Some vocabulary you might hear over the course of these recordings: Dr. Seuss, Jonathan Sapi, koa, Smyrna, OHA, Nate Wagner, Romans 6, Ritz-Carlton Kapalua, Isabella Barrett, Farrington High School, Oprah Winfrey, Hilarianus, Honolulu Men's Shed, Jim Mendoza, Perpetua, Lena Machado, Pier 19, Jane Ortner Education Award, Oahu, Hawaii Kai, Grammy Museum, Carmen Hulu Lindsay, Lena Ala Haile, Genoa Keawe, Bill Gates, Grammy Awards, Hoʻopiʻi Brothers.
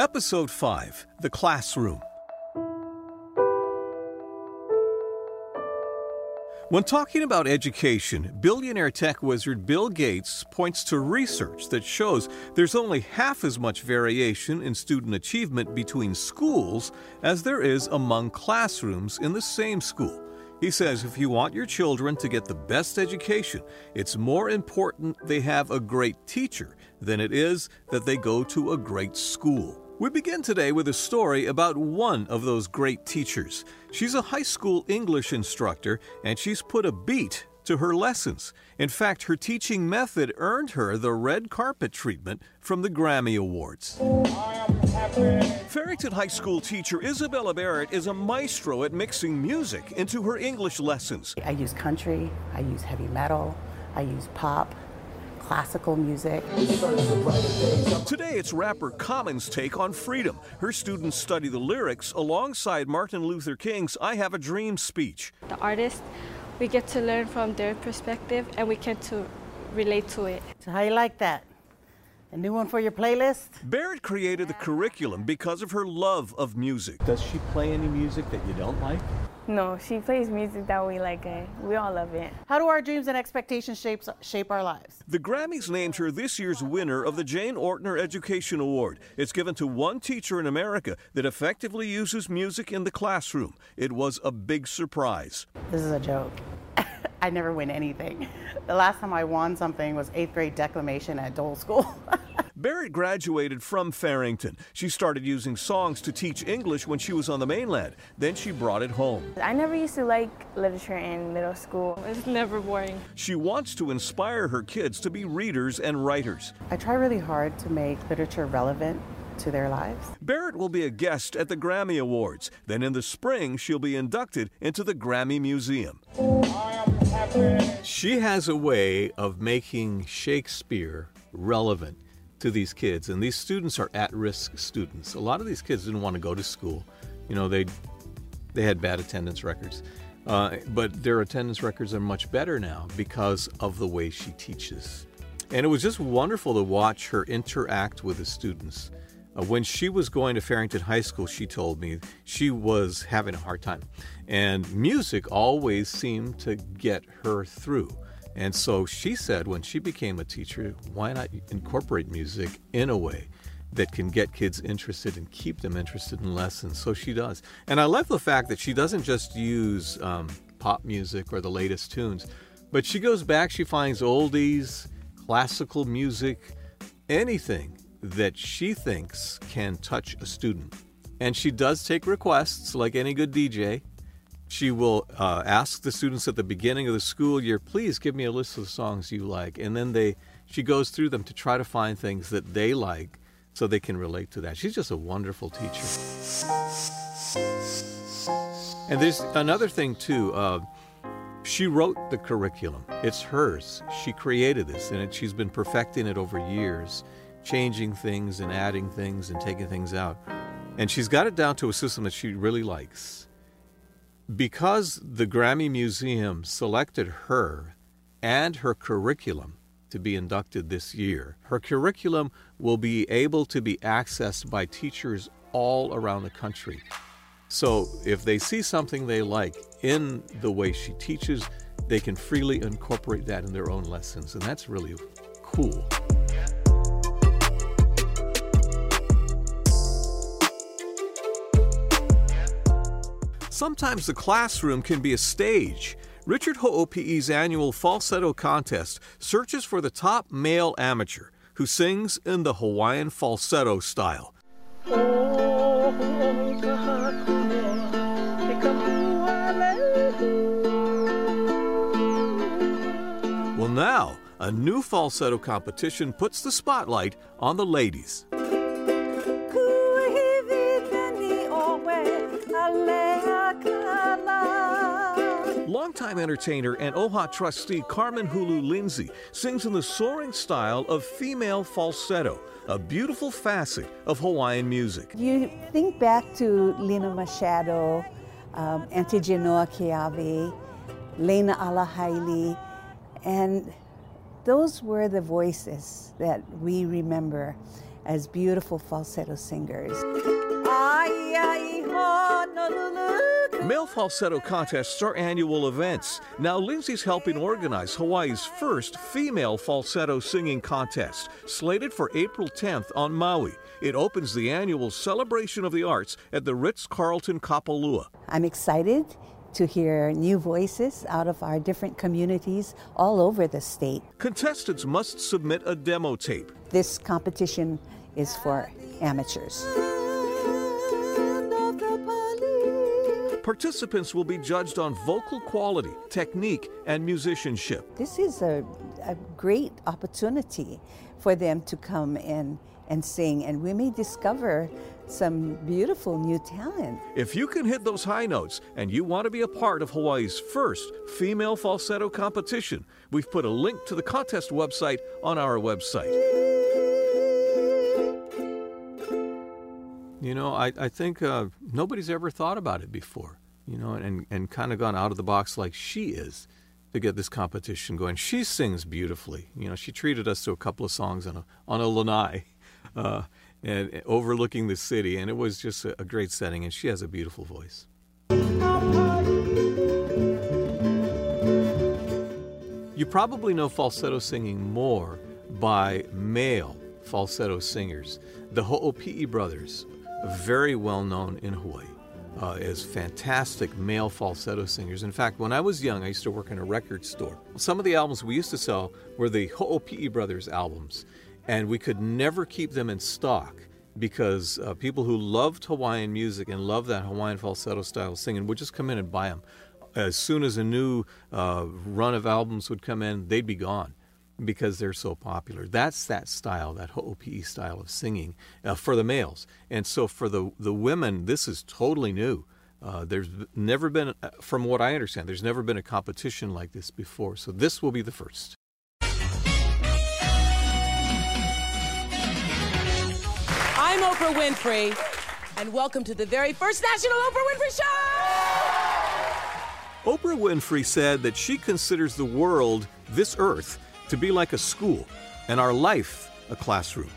Episode 5, The Classroom. When talking about education, billionaire tech wizard Bill Gates points to research that shows there's only half as much variation in student achievement between schools as there is among classrooms in the same school. He says if you want your children to get the best education, it's more important they have a great teacher than it is that they go to a great school. We begin today with a story about one of those great teachers. She's a high school English instructor, and she's put a beat to her lessons. In fact, her teaching method earned her the red carpet treatment from the Grammy Awards. Farrington High School teacher Isabella Barrett is a maestro at mixing music into her English lessons. I use country, I use heavy metal, I use pop, classical music. Today it's rapper Common's take on freedom. Her students study the lyrics alongside Martin Luther King's I Have a Dream speech. The artist, we get to learn from their perspective and we get to relate to it. So how you like that? A new one for your playlist? Barrett created the curriculum because of her love of music. Does she play any music that you don't like? No, she plays music that we like. We all love it. How do our dreams and expectations shape our lives? The Grammys named her this year's winner of the Jane Ortner Education Award. It's given to one teacher in America that effectively uses music in the classroom. It was a big surprise. This is a joke. I never win anything. The last time I won something was 8th grade declamation at Dole School. Barrett graduated from Farrington. She started using songs to teach English when she was on the mainland. Then she brought it home. I never used to like literature in middle school. It's never boring. She wants to inspire her kids to be readers and writers. I try really hard to make literature relevant to their lives. Barrett will be a guest at the Grammy Awards. Then in the spring, she'll be inducted into the Grammy Museum. She has a way of making Shakespeare relevant to these kids, and these students are at-risk students. A lot of these kids didn't want to go to school. You know, they had bad attendance records, but their attendance records are much better now because of the way she teaches. And it was just wonderful to watch her interact with the students. When she was going to Farrington High School, she told me she was having a hard time, and music always seemed to get her through. And so she said when she became a teacher, why not incorporate music in a way that can get kids interested and keep them interested in lessons? So she does. And I love the fact that she doesn't just use pop music or the latest tunes, but she goes back, she finds oldies, classical music, anything that she thinks can touch a student. And she does take requests like any good DJ. She will ask the students at the beginning of the school year, please give me a list of the songs you like. And then she goes through them to try to find things that they like so they can relate to that. She's just a wonderful teacher. And there's another thing, too. She wrote the curriculum. It's hers. She created this, and she's been perfecting it over years, changing things and adding things and taking things out. And she's got it down to a system that she really likes. Because the Grammy Museum selected her and her curriculum to be inducted this year, her curriculum will be able to be accessed by teachers all around the country. So if they see something they like in the way she teaches, they can freely incorporate that in their own lessons, and that's really cool. Sometimes the classroom can be a stage. Richard Ho'opiʻi's annual falsetto contest searches for the top male amateur who sings in the Hawaiian falsetto style. Well, now, a new falsetto competition puts the spotlight on the ladies. Longtime entertainer and OHA trustee Carmen Hulu Lindsay sings in the soaring style of female falsetto, a beautiful facet of Hawaiian music. You think back to Lena Machado, Auntie Genoa Keawe, Lena Ala Haile, and those were the voices that we remember. as beautiful falsetto singers. Male falsetto contests are annual events. Now Lindsay's helping organize Hawaii's first female falsetto singing contest, slated for April 10th on Maui. It opens the annual Celebration of the Arts at the Ritz-Carlton Kapalua. I'm excited to hear new voices out of our different communities all over the state. Contestants must submit a demo tape. This competition is for amateurs. Participants will be judged on vocal quality, technique, and musicianship. This is a great opportunity for them to come in and sing, and we may discover some beautiful new talent. If you can hit those high notes and you want to be a part of Hawaii's first female falsetto competition, we've put a link to the contest website on our website. You know, I think nobody's ever thought about it before, you know, and kind of gone out of the box like she is to get this competition going. She sings beautifully. You know, she treated us to a couple of songs on a lanai and overlooking the city, and it was just a great setting, and she has a beautiful voice. You probably know falsetto singing more by male falsetto singers. The Hoʻopiʻi Brothers, very well known in Hawaii as fantastic male falsetto singers. In fact, when I was young, I used to work in a record store. Some of the albums we used to sell were the Hoʻopiʻi Brothers albums, and we could never keep them in stock because people who loved Hawaiian music and loved that Hawaiian falsetto style singing would just come in and buy them. As soon as a new run of albums would come in, they'd be gone, because they're so popular. That's that style, that Hoʻopiʻi style of singing for the males. And so for the women, this is totally new. There's never been, from what I understand, there's never been a competition like this before. So this will be the first. I'm Oprah Winfrey, and welcome to the very first National Oprah Winfrey Show! Oprah Winfrey said that she considers the world, this earth, to be like a school, and our life a classroom.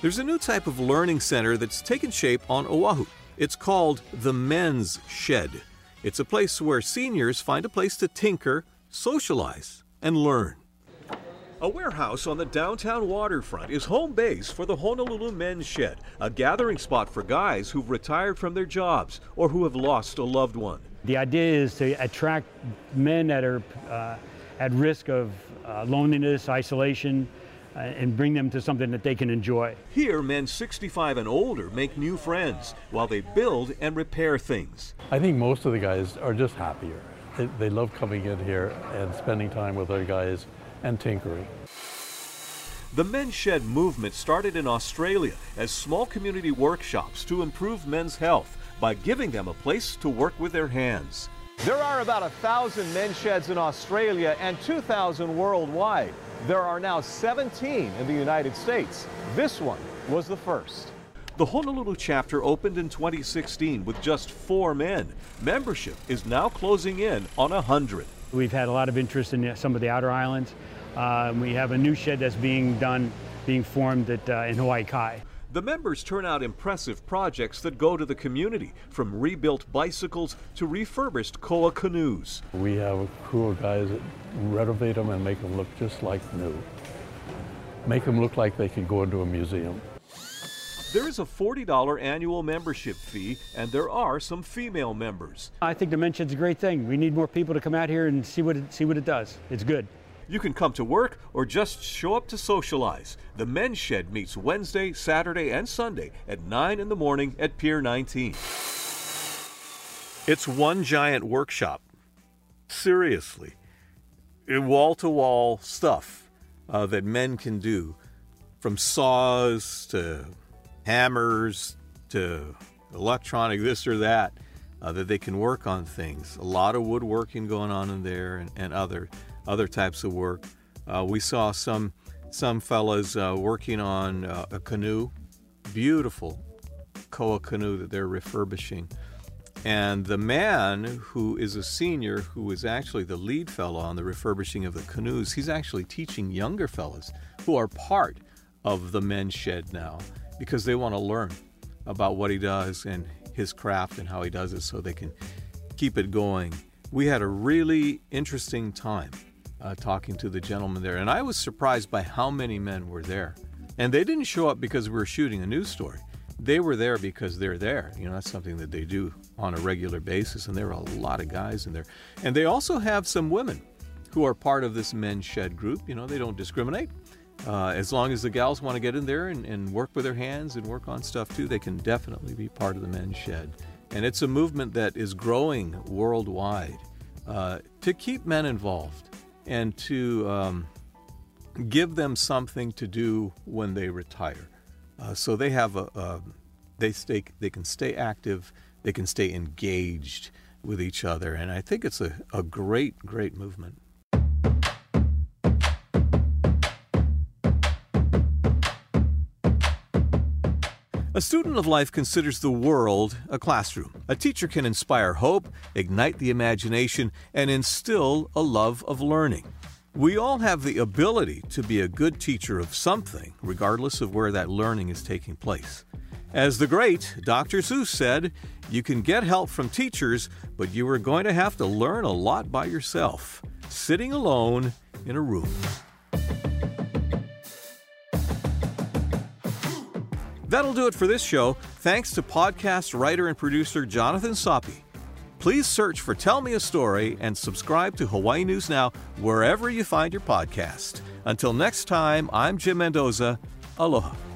There's a new type of learning center that's taken shape on Oahu. It's called the Men's Shed. It's a place where seniors find a place to tinker, socialize, and learn. A warehouse on the downtown waterfront is home base for the Honolulu Men's Shed, a gathering spot for guys who've retired from their jobs or who have lost a loved one. The idea is to attract men that are at risk of loneliness, isolation, and bring them to something that they can enjoy. Here, men 65 and older make new friends while they build and repair things. I think most of the guys are just happier. They love coming in here and spending time with other guys and tinkering. The Men's Shed movement started in Australia as small community workshops to improve men's health by giving them a place to work with their hands. There are about 1,000 men's sheds in Australia and 2,000 worldwide. There are now 17 in the United States. This one was the first. The Honolulu chapter opened in 2016 with just 4 men. Membership is now closing in on 100. We've had a lot of interest in some of the outer islands. We have a new shed that's being formed in Hawaii Kai. The members turn out impressive projects that go to the community, from rebuilt bicycles to refurbished koa canoes. We have a crew of guys that renovate them and make them look just like new. Make them look like they could go into a museum. There is a $40 annual membership fee, and there are some female members. I think the men's shed's a great thing. We need more people to come out here and see what it does. It's good. You can come to work or just show up to socialize. The Men's Shed meets Wednesday, Saturday, and Sunday at 9 in the morning at Pier 19. It's one giant workshop. Seriously. Wall-to-wall stuff that men can do, from saws to hammers to electronic this or that, that they can work on things. A lot of woodworking going on in there and other types of work. We saw some fellas working on a canoe, beautiful koa canoe that they're refurbishing. And the man who is a senior, who is actually the lead fellow on the refurbishing of the canoes, he's actually teaching younger fellas who are part of the Men's Shed now because they want to learn about what he does and his craft and how he does it so they can keep it going. We had a really interesting time talking to the gentleman there, and I was surprised by how many men were there. And they didn't show up because we were shooting a news story. They were there because they're there. You know, that's something that they do on a regular basis, and there are a lot of guys in there. And they also have some women who are part of this Men's Shed group. You know, they don't discriminate. As long as the gals want to get in there and work with their hands and work on stuff too, they can definitely be part of the Men's Shed. And it's a movement that is growing worldwide to keep men involved and to give them something to do when they retire. So they have they can stay active, they can stay engaged with each other, and I think it's a great, great movement. A student of life considers the world a classroom. A teacher can inspire hope, ignite the imagination, and instill a love of learning. We all have the ability to be a good teacher of something, regardless of where that learning is taking place. As the great Dr. Seuss said, you can get help from teachers, but you are going to have to learn a lot by yourself, sitting alone in a room. That'll do it for this show. Thanks to podcast writer and producer Jonathan Sapi. Please search for Tell Me a Story and subscribe to Hawaii News Now wherever you find your podcast. Until next time, I'm Jim Mendoza. Aloha.